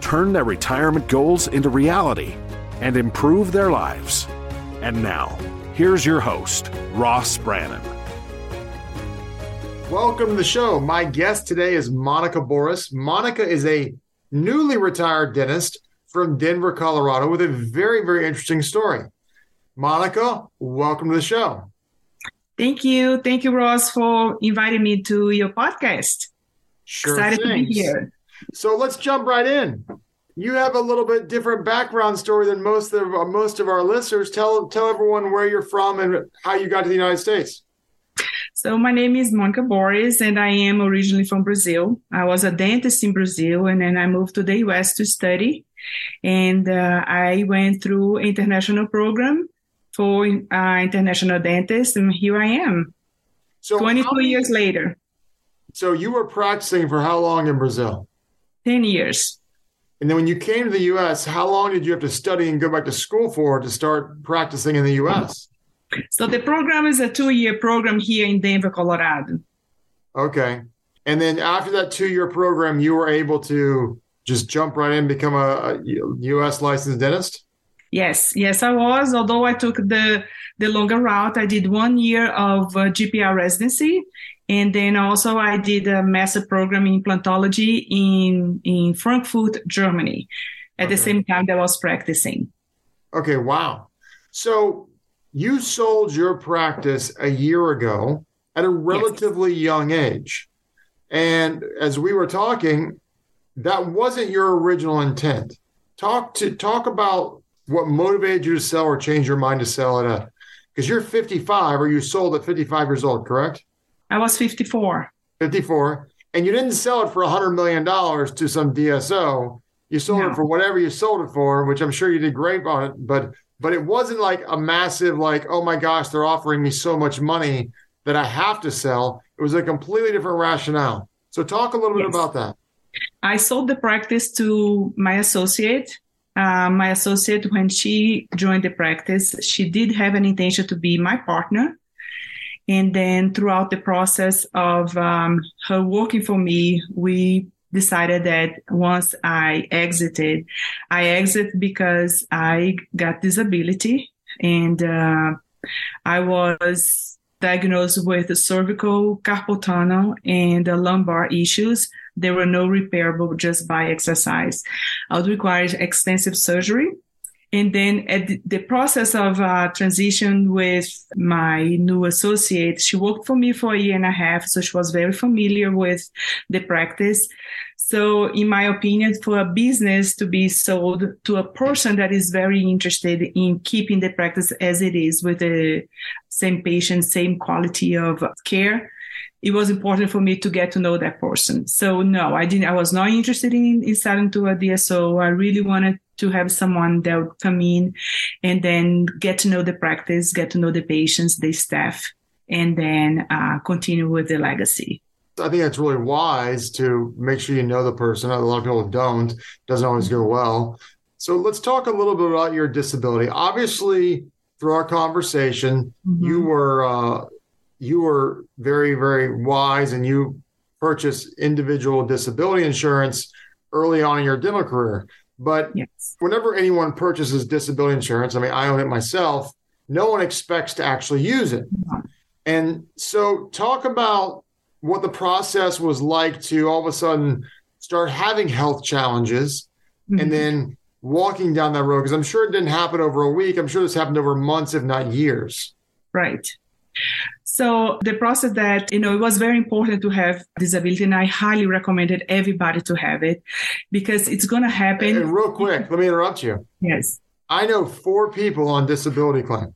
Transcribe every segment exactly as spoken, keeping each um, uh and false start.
turn their retirement goals into reality, and improve their lives. And now, here's your host, Ross Brannon. Welcome to the show. My guest today is Monica Boris. Monica is a newly retired dentist from Denver, Colorado, with a very, very interesting story. Monica, welcome to the show. Thank you. Thank you, Ross, for inviting me to your podcast. Sure Excited things. to be here. So let's jump right in. You have a little bit different background story than most of, most of our listeners. Tell, tell everyone where you're from and how you got to the United States. So my name is Monica Boris, and I am originally from Brazil. I was a dentist in Brazil, and then I moved to the U S to study. And uh, I went through an international program for uh, international dentists, and here I am, so twenty-two years later. So you were practicing for how long in Brazil? ten years. And then when you came to the U S, how long did you have to study and go back to school for to start practicing in the U S? So the program is a two-year program here in Denver, Colorado. Okay. And then after that two-year program, you were able to just jump right in and become a, a U S licensed dentist? Yes. Yes, I was. Although I took the, the longer route, I did one year of uh, G P R residency. And then also I did a master program in implantology in, in Frankfurt, Germany, at okay. the same time that I was practicing. Okay. Wow. So you sold your practice a year ago at a relatively yes. young age. And as we were talking, that wasn't your original intent. Talk to talk about what motivated you to sell or change your mind to sell it at, because you're fifty-five, or you sold at fifty-five years old, correct? I was fifty-four. fifty-four. And you didn't sell it for one hundred million dollars to some D S O. You sold no. it for whatever you sold it for, which I'm sure you did great on it. But but it wasn't like a massive, like, oh my gosh, they're offering me so much money that I have to sell. It was a completely different rationale. So talk a little yes. bit about that. I sold the practice to my associate. Uh, my associate, when she joined the practice, she did have an intention to be my partner. And then throughout the process of um, her working for me, we decided that once I exited, I exit because I got disability, and uh, I was diagnosed with a cervical carpal tunnel and a lumbar issues. They were no repairable just by exercise. I would require extensive surgery. And then at the process of uh, transition with my new associate, she worked for me for a year and a half, so she was very familiar with the practice. So in my opinion, for a business to be sold to a person that is very interested in keeping the practice as it is with the same patient, same quality of care, it was important for me to get to know that person. So no, I didn't. I was not interested in, in selling to a D S O. I really wanted to have someone that would come in and then get to know the practice, get to know the patients, the staff, and then uh, continue with the legacy. I think that's really wise to make sure you know the person. A lot of people don't. It doesn't always go well. So let's talk a little bit about your disability. Obviously, through our conversation, mm-hmm. you were... Uh, You were very, very wise, and you purchased individual disability insurance early on in your dental career. But yes. whenever anyone purchases disability insurance, I mean, I own it myself, no one expects to actually use it. And so talk about what the process was like to all of a sudden start having health challenges mm-hmm. and then walking down that road, because I'm sure it didn't happen over a week. I'm sure this happened over months, if not years. Right. So the process that, you know, it was very important to have disability, and I highly recommended everybody to have it because it's going to happen. And real quick, let me interrupt you. Yes. I know four people on disability claim.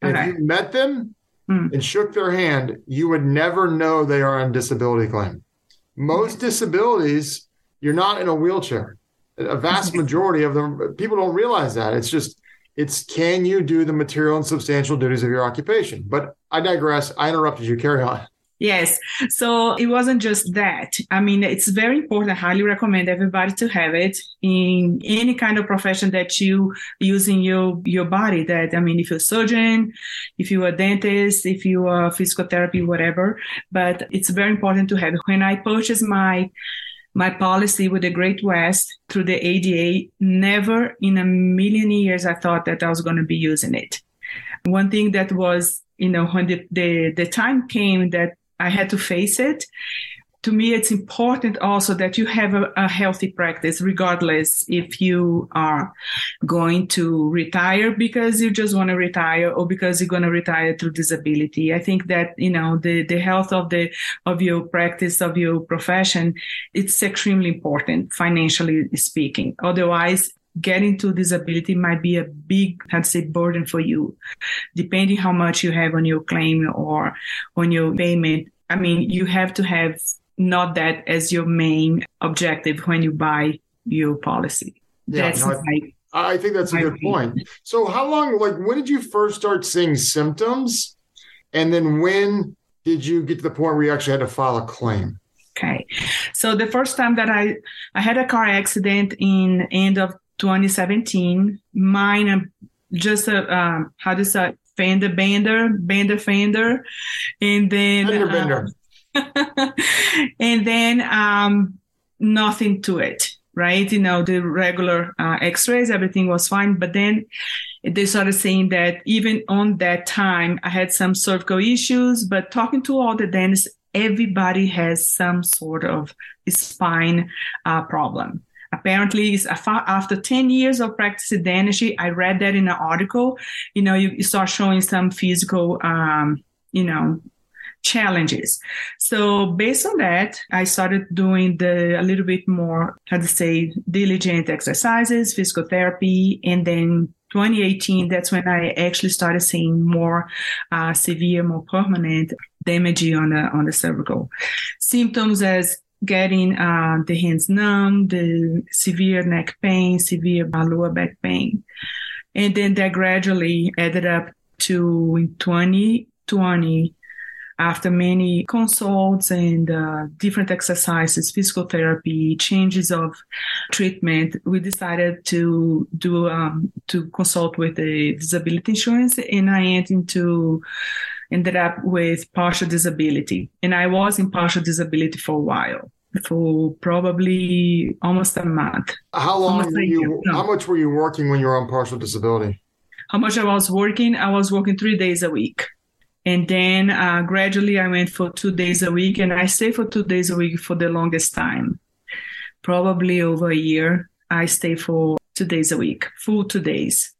And okay. if you met them mm. and shook their hand, you would never know they are on disability claim. Most disabilities, you're not in a wheelchair. A vast majority of them, people don't realize that. It's just, it's can you do the material and substantial duties of your occupation? But I digress. I interrupted you. Carry on. Yes. So it wasn't just that. I mean, it's very important. I highly recommend everybody to have it in any kind of profession that you using your, your body. That, I mean, if you're a surgeon, if you're a dentist, if you are physical therapy, whatever. But it's very important to have it. When I purchased my My policy with the Great West through the A D A, never in a million years I thought that I was going to be using it. One thing that was, you know, when the, the, the time came that I had to face it, to me it's important also that you have a, a healthy practice, regardless if you are going to retire because you just want to retire or because you're going to retire through disability. I think that, you know, the, the health of the of your practice, of your profession, it's extremely important, financially speaking. Otherwise, getting to disability might be a big, I'd say, burden for you, depending how much you have on your claim or on your payment. I mean, you have to have not that as your main objective when you buy your policy. Yeah, that's no, my, I think that's a good opinion. Point. So how long, like, when did you first start seeing symptoms? And then when did you get to the point where you actually had to file a claim? Okay. So the first time that I, I had a car accident in end of twenty seventeen, mine, just a, um, how does that? Fender bender, bender fender. And then, fender bender. Um, and then um, nothing to it, right? You know, the regular uh, x-rays, everything was fine. But then they started saying that even on that time, I had some cervical issues, but talking to all the dentists, everybody has some sort of spine uh, problem. Apparently, after ten years of practicing dentistry, I read that in an article, you know, you start showing some physical, um, you know, challenges. So based on that, I started doing the a little bit more, how to say, diligent exercises, physical therapy, and then twenty eighteen, that's when I actually started seeing more uh, severe, more permanent damage on the on the cervical symptoms as getting uh, the hands numb, the severe neck pain, severe lower back pain. And then that gradually added up to in twenty twenty, after many consults and uh, different exercises, physical therapy, changes of treatment, we decided to do um, to consult with the disability insurance, and I went into ended up with partial disability. And I was in partial disability for a while, for probably almost a month. How long were you, no. How much were you working when you were on partial disability? How much I was working? I was working three days a week. And then uh, gradually I went for two days a week, and I stayed for two days a week for the longest time. Probably over a year, I stayed for two days a week, full two days.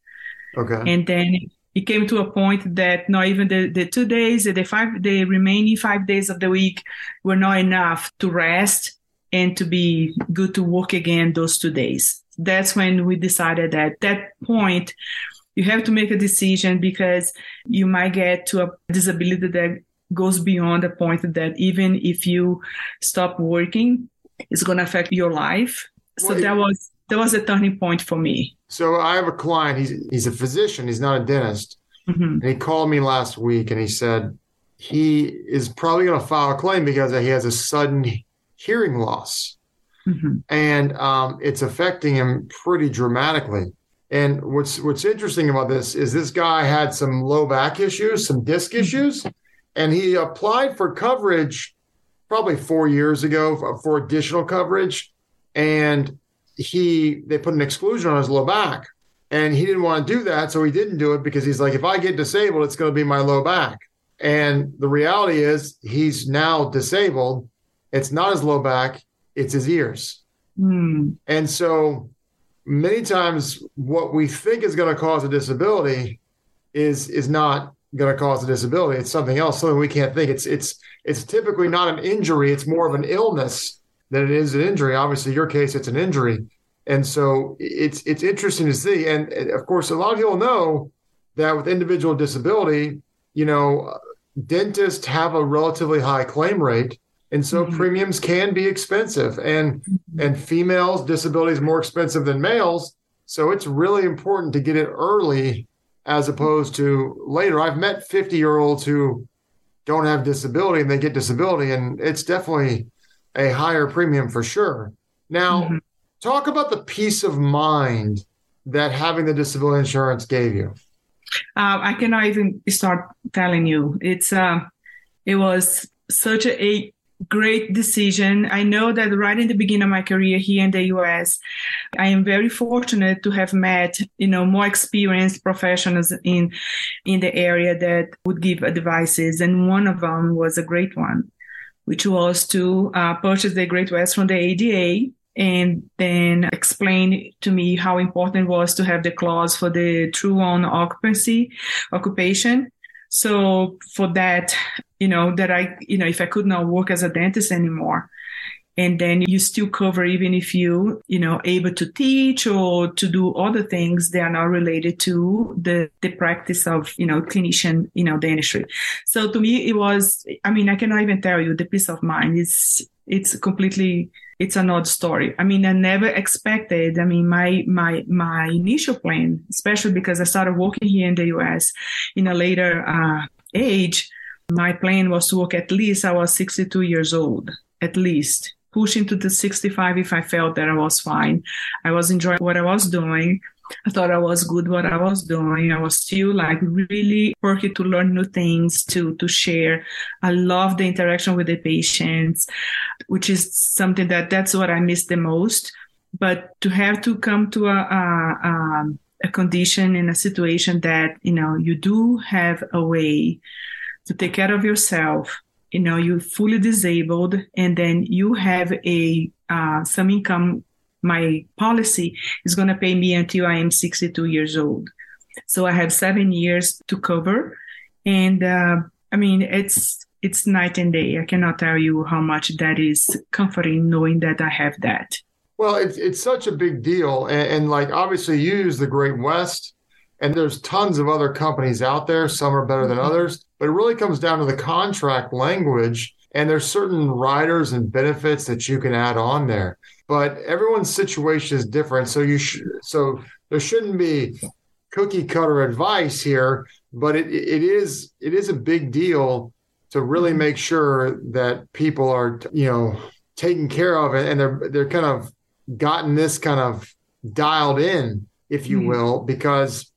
Okay. And then it came to a point that not even the, the two days, the five, the remaining five days of the week were not enough to rest and to be good to work again those two days. That's when we decided that at that point, you have to make a decision because you might get to a disability that goes beyond the point that even if you stop working, it's going to affect your life. So well, that was that was a turning point for me. So I have a client, he's he's a physician, he's not a dentist. Mm-hmm. And he called me last week and he said he is probably going to file a claim because he has a sudden hearing loss. Mm-hmm. And um, it's affecting him pretty dramatically. And what's what's interesting about this is this guy had some low back issues, some disc issues, and he applied for coverage probably four years ago for, for additional coverage. And He they put an exclusion on his low back, and he didn't want to do that, so he didn't do it because he's like, if I get disabled, it's going to be my low back. And the reality is he's now disabled. It's not his low back, it's his ears. Mm. And so many times what we think is going to cause a disability is is not going to cause a disability. It's something else, something we can't think. It's it's it's typically not an injury, it's more of an illness than it is an injury. Obviously, in your case, it's an injury. And so it's it's interesting to see. And, and of course, a lot of people know that with individual disability, you know, dentists have a relatively high claim rate. And so mm-hmm. premiums can be expensive, and and females' disability is more expensive than males. So it's really important to get it early as opposed to later. I've met fifty-year-olds who don't have disability and they get disability, and it's definitely a higher premium for sure. Now, mm-hmm. talk about the peace of mind that having the disability insurance gave you. Uh, I cannot even start telling you. It's uh, it was such a, a great decision. I know that right in the beginning of my career here in the U S, I am very fortunate to have met, you know, more experienced professionals in in the area that would give advices. And one of them was a great one, which was to uh, purchase the Great West from the A D A and then explain to me how important it was to have the clause for the true own occupancy occupation. So for that, you know, that I, you know, if I could not work as a dentist anymore, and then you still cover even if you, you know, able to teach or to do other things that are not related to the, the practice of, you know, clinician, you know, dentistry. So to me, it was, I mean, I cannot even tell you the peace of mind is, it's completely, it's an odd story. I mean, I never expected, I mean, my, my, my initial plan, especially because I started working here in the U S in a later uh, age, my plan was to work at least, I was sixty-two years old, at least, pushing to the sixty-five if I felt that I was fine. I was enjoying what I was doing. I thought I was good what I was doing. I was still like really working to learn new things, to to share. I love the interaction with the patients, which is something that that's what I miss the most. But to have to come to a, a, a condition in a situation that, you know, you do have a way to take care of yourself, you know, you're fully disabled, and then you have a uh, some income. My policy is going to pay me until I am sixty-two years old. So I have seven years to cover. And uh, I mean, it's it's night and day. I cannot tell you how much that is comforting knowing that I have that. Well, it's, it's such a big deal. And, and like, obviously, you use the Great West, and there's tons of other companies out there. Some are better than others, but it really comes down to the contract language. And there's certain riders and benefits that you can add on there. But everyone's situation is different, so you sh- so there shouldn't be cookie cutter advice here. But it it is it is a big deal to really make sure that people are, you know, taken care of, and they're they're kind of gotten this kind of dialed in, if you mm-hmm. will, because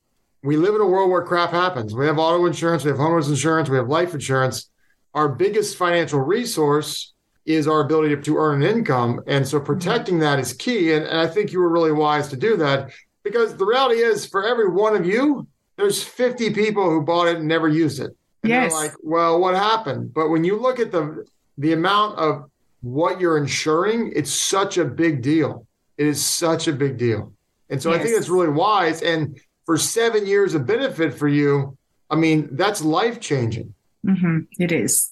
we live in a world where crap happens. We have auto insurance, we have homeowners insurance, we have life insurance. Our biggest financial resource is our ability to earn an income. And so protecting that is key. And, and I think you were really wise to do that, because the reality is for every one of you, there's fifty people who bought it and never used it. And yes. They're like, well, what happened? But when you look at the the amount of what you're insuring, it's such a big deal. It is such a big deal. And so yes. I think that's really wise. And for seven years of benefit for you, I mean, that's life-changing. Mm-hmm. It is.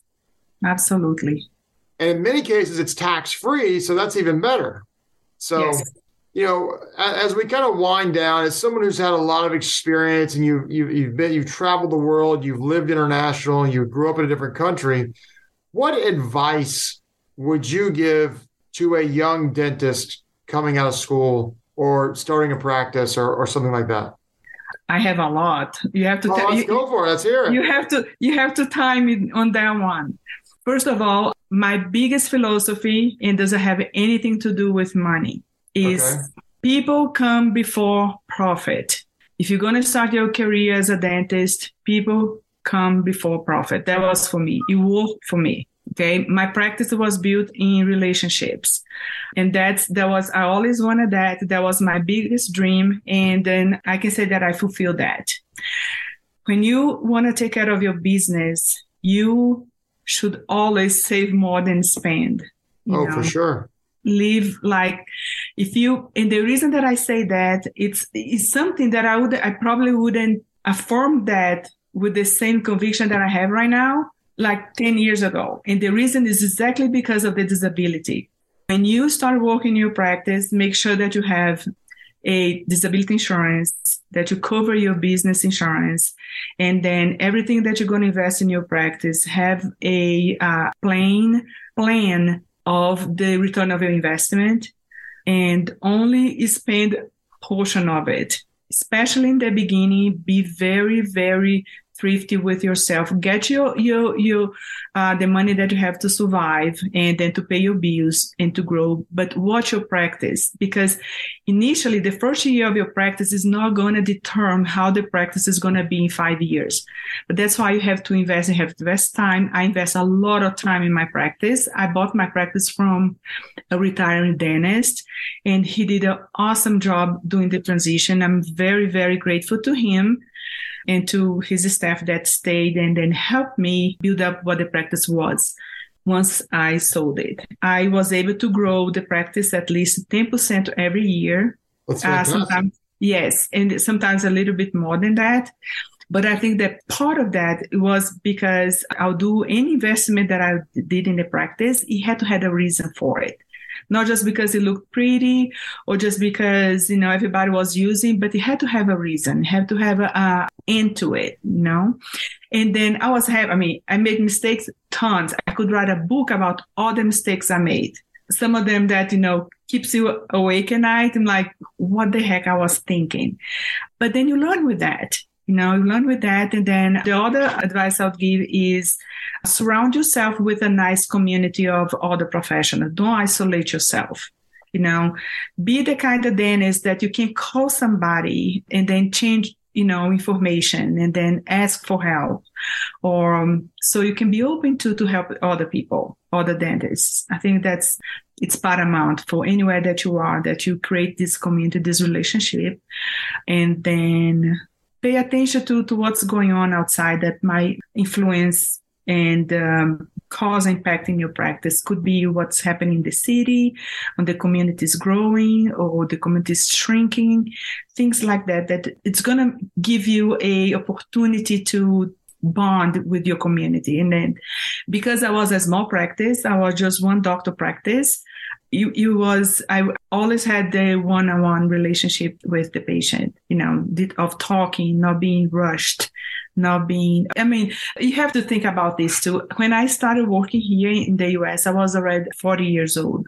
Absolutely. And in many cases, it's tax-free, so that's even better. So, yes. you know, as we kind of wind down, as someone who's had a lot of experience and you, you, you've been, you've traveled the world, you've lived international, you grew up in a different country, what advice would you give to a young dentist coming out of school or starting a practice or, or something like that? I have a lot. You have to. Oh, ta- let's you, go for it. Let's hear it. You have to. You have to time it on that one. First of all, my biggest philosophy, and doesn't have anything to do with money, is okay. people come before profit. If you're going to start your career as a dentist, people come before profit. That was for me. It worked for me. Okay. My practice was built in relationships, and that's, that was, I always wanted that. That was my biggest dream. And then I can say that I fulfilled that. When you want to take care of your business, you should always save more than spend. Oh, know? For sure. Live like if you, and the reason that I say that it's, it's something that I would, I probably wouldn't affirm that with the same conviction that I have right now, like ten years ago. And the reason is exactly because of the disability. When you start working your practice, make sure that you have a disability insurance, that you cover your business insurance, and then everything that you're going to invest in your practice, have a uh, plan plan of the return of your investment and only spend a portion of it. Especially in the beginning, be very, very thrifty with yourself. Get your your your uh, the money that you have to survive and then to pay your bills and to grow. But watch your practice, because initially the first year of your practice is not going to determine how the practice is going to be in five years. But that's why you have to invest. You have to invest time. I invest a lot of time in my practice. I bought my practice from a retiring dentist, and he did an awesome job doing the transition. I'm very, very grateful to him and to his staff that stayed and then helped me build up what the practice was. Once I sold it, I was able to grow the practice at least ten percent every year. That's uh, sometimes, yes, and sometimes a little bit more than that. But I think that part of that was because I'll do any investment that I did in the practice, it had to have a reason for it. Not just because it looked pretty or just because, you know, everybody was using, but it had to have a reason, had to have an end to it, you know. And then I was having, I mean, I made mistakes, tons. I could write a book about all the mistakes I made. Some of them that, you know, keeps you awake at night. I'm like, what the heck I was thinking. But then you learn with that. You know, you learn with that. And then the other advice I'll give is surround yourself with a nice community of other professionals. Don't isolate yourself. You know, be the kind of dentist that you can call somebody and then change, you know, information and then ask for help. Or um, so you can be open to, to help other people, other dentists. I think that's, it's paramount for anywhere that you are, that you create this community, this relationship. And then pay attention to, to what's going on outside that might influence and um, cause impact in your practice. Could be what's happening in the city, when the community is growing or the community is shrinking, things like that, that it's going to give you a opportunity to bond with your community. And then because I was a small practice, I was just one doctor practice. You, you was, I always had the one-on-one relationship with the patient, you know, of talking, not being rushed, not being, I mean, you have to think about this too. When I started working here in the U S, I was already forty years old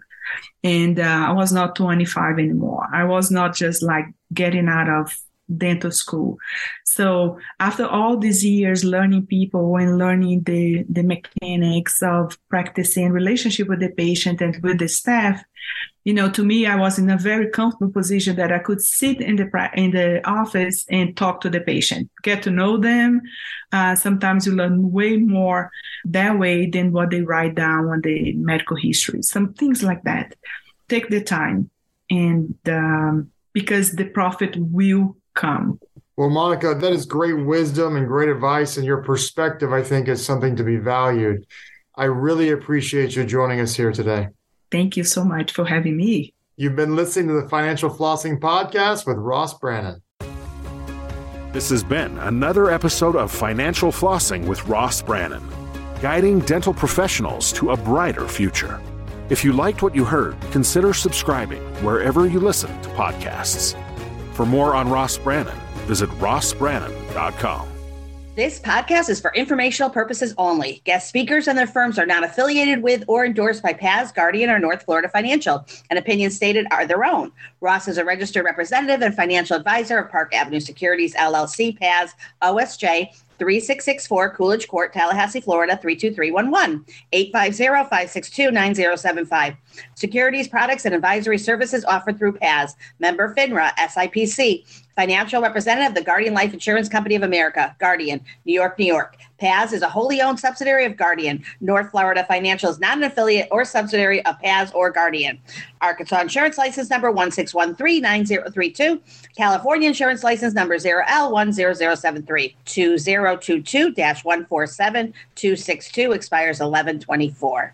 and uh, I was not twenty-five anymore. I was not just like getting out of dental school. So after all these years learning people and learning the, the mechanics of practicing relationship with the patient and with the staff, you know, to me, I was in a very comfortable position that I could sit in the in the office and talk to the patient, get to know them. Uh, sometimes you learn way more that way than what they write down on the medical history, some things like that. Take the time and um, because the profit will come. Well, Monica, that is great wisdom and great advice, and your perspective, I think, is something to be valued. I really appreciate you joining us here today. Thank you so much for having me. You've been listening to the Financial Flossing Podcast with Ross Brannon. This has been another episode of Financial Flossing with Ross Brannon, guiding dental professionals to a brighter future. If you liked what you heard, consider subscribing wherever you listen to podcasts. For more on Ross Brannon, visit ross brannon dot com. This podcast is for informational purposes only. Guest speakers and their firms are not affiliated with or endorsed by P A S, Guardian, or North Florida Financial, and opinions stated are their own. Ross is a registered representative and financial advisor of Park Avenue Securities, L L C, P A S, O S J, three six six four Coolidge Court, Tallahassee, Florida, three two three one one, eight five zero, five six two, nine zero seven five. Securities, products, and advisory services offered through P A S, member FINRA, S I P C, financial representative of the Guardian Life Insurance Company of America, Guardian, New York, New York. P A S is a wholly owned subsidiary of Guardian. North Florida Financial is not an affiliate or subsidiary of P A S or Guardian. Arkansas Insurance License Number one six one three nine zero three two. California Insurance License Number zero L one zero zero seven three. two zero two two dash one four seven two six two expires eleven twenty-four.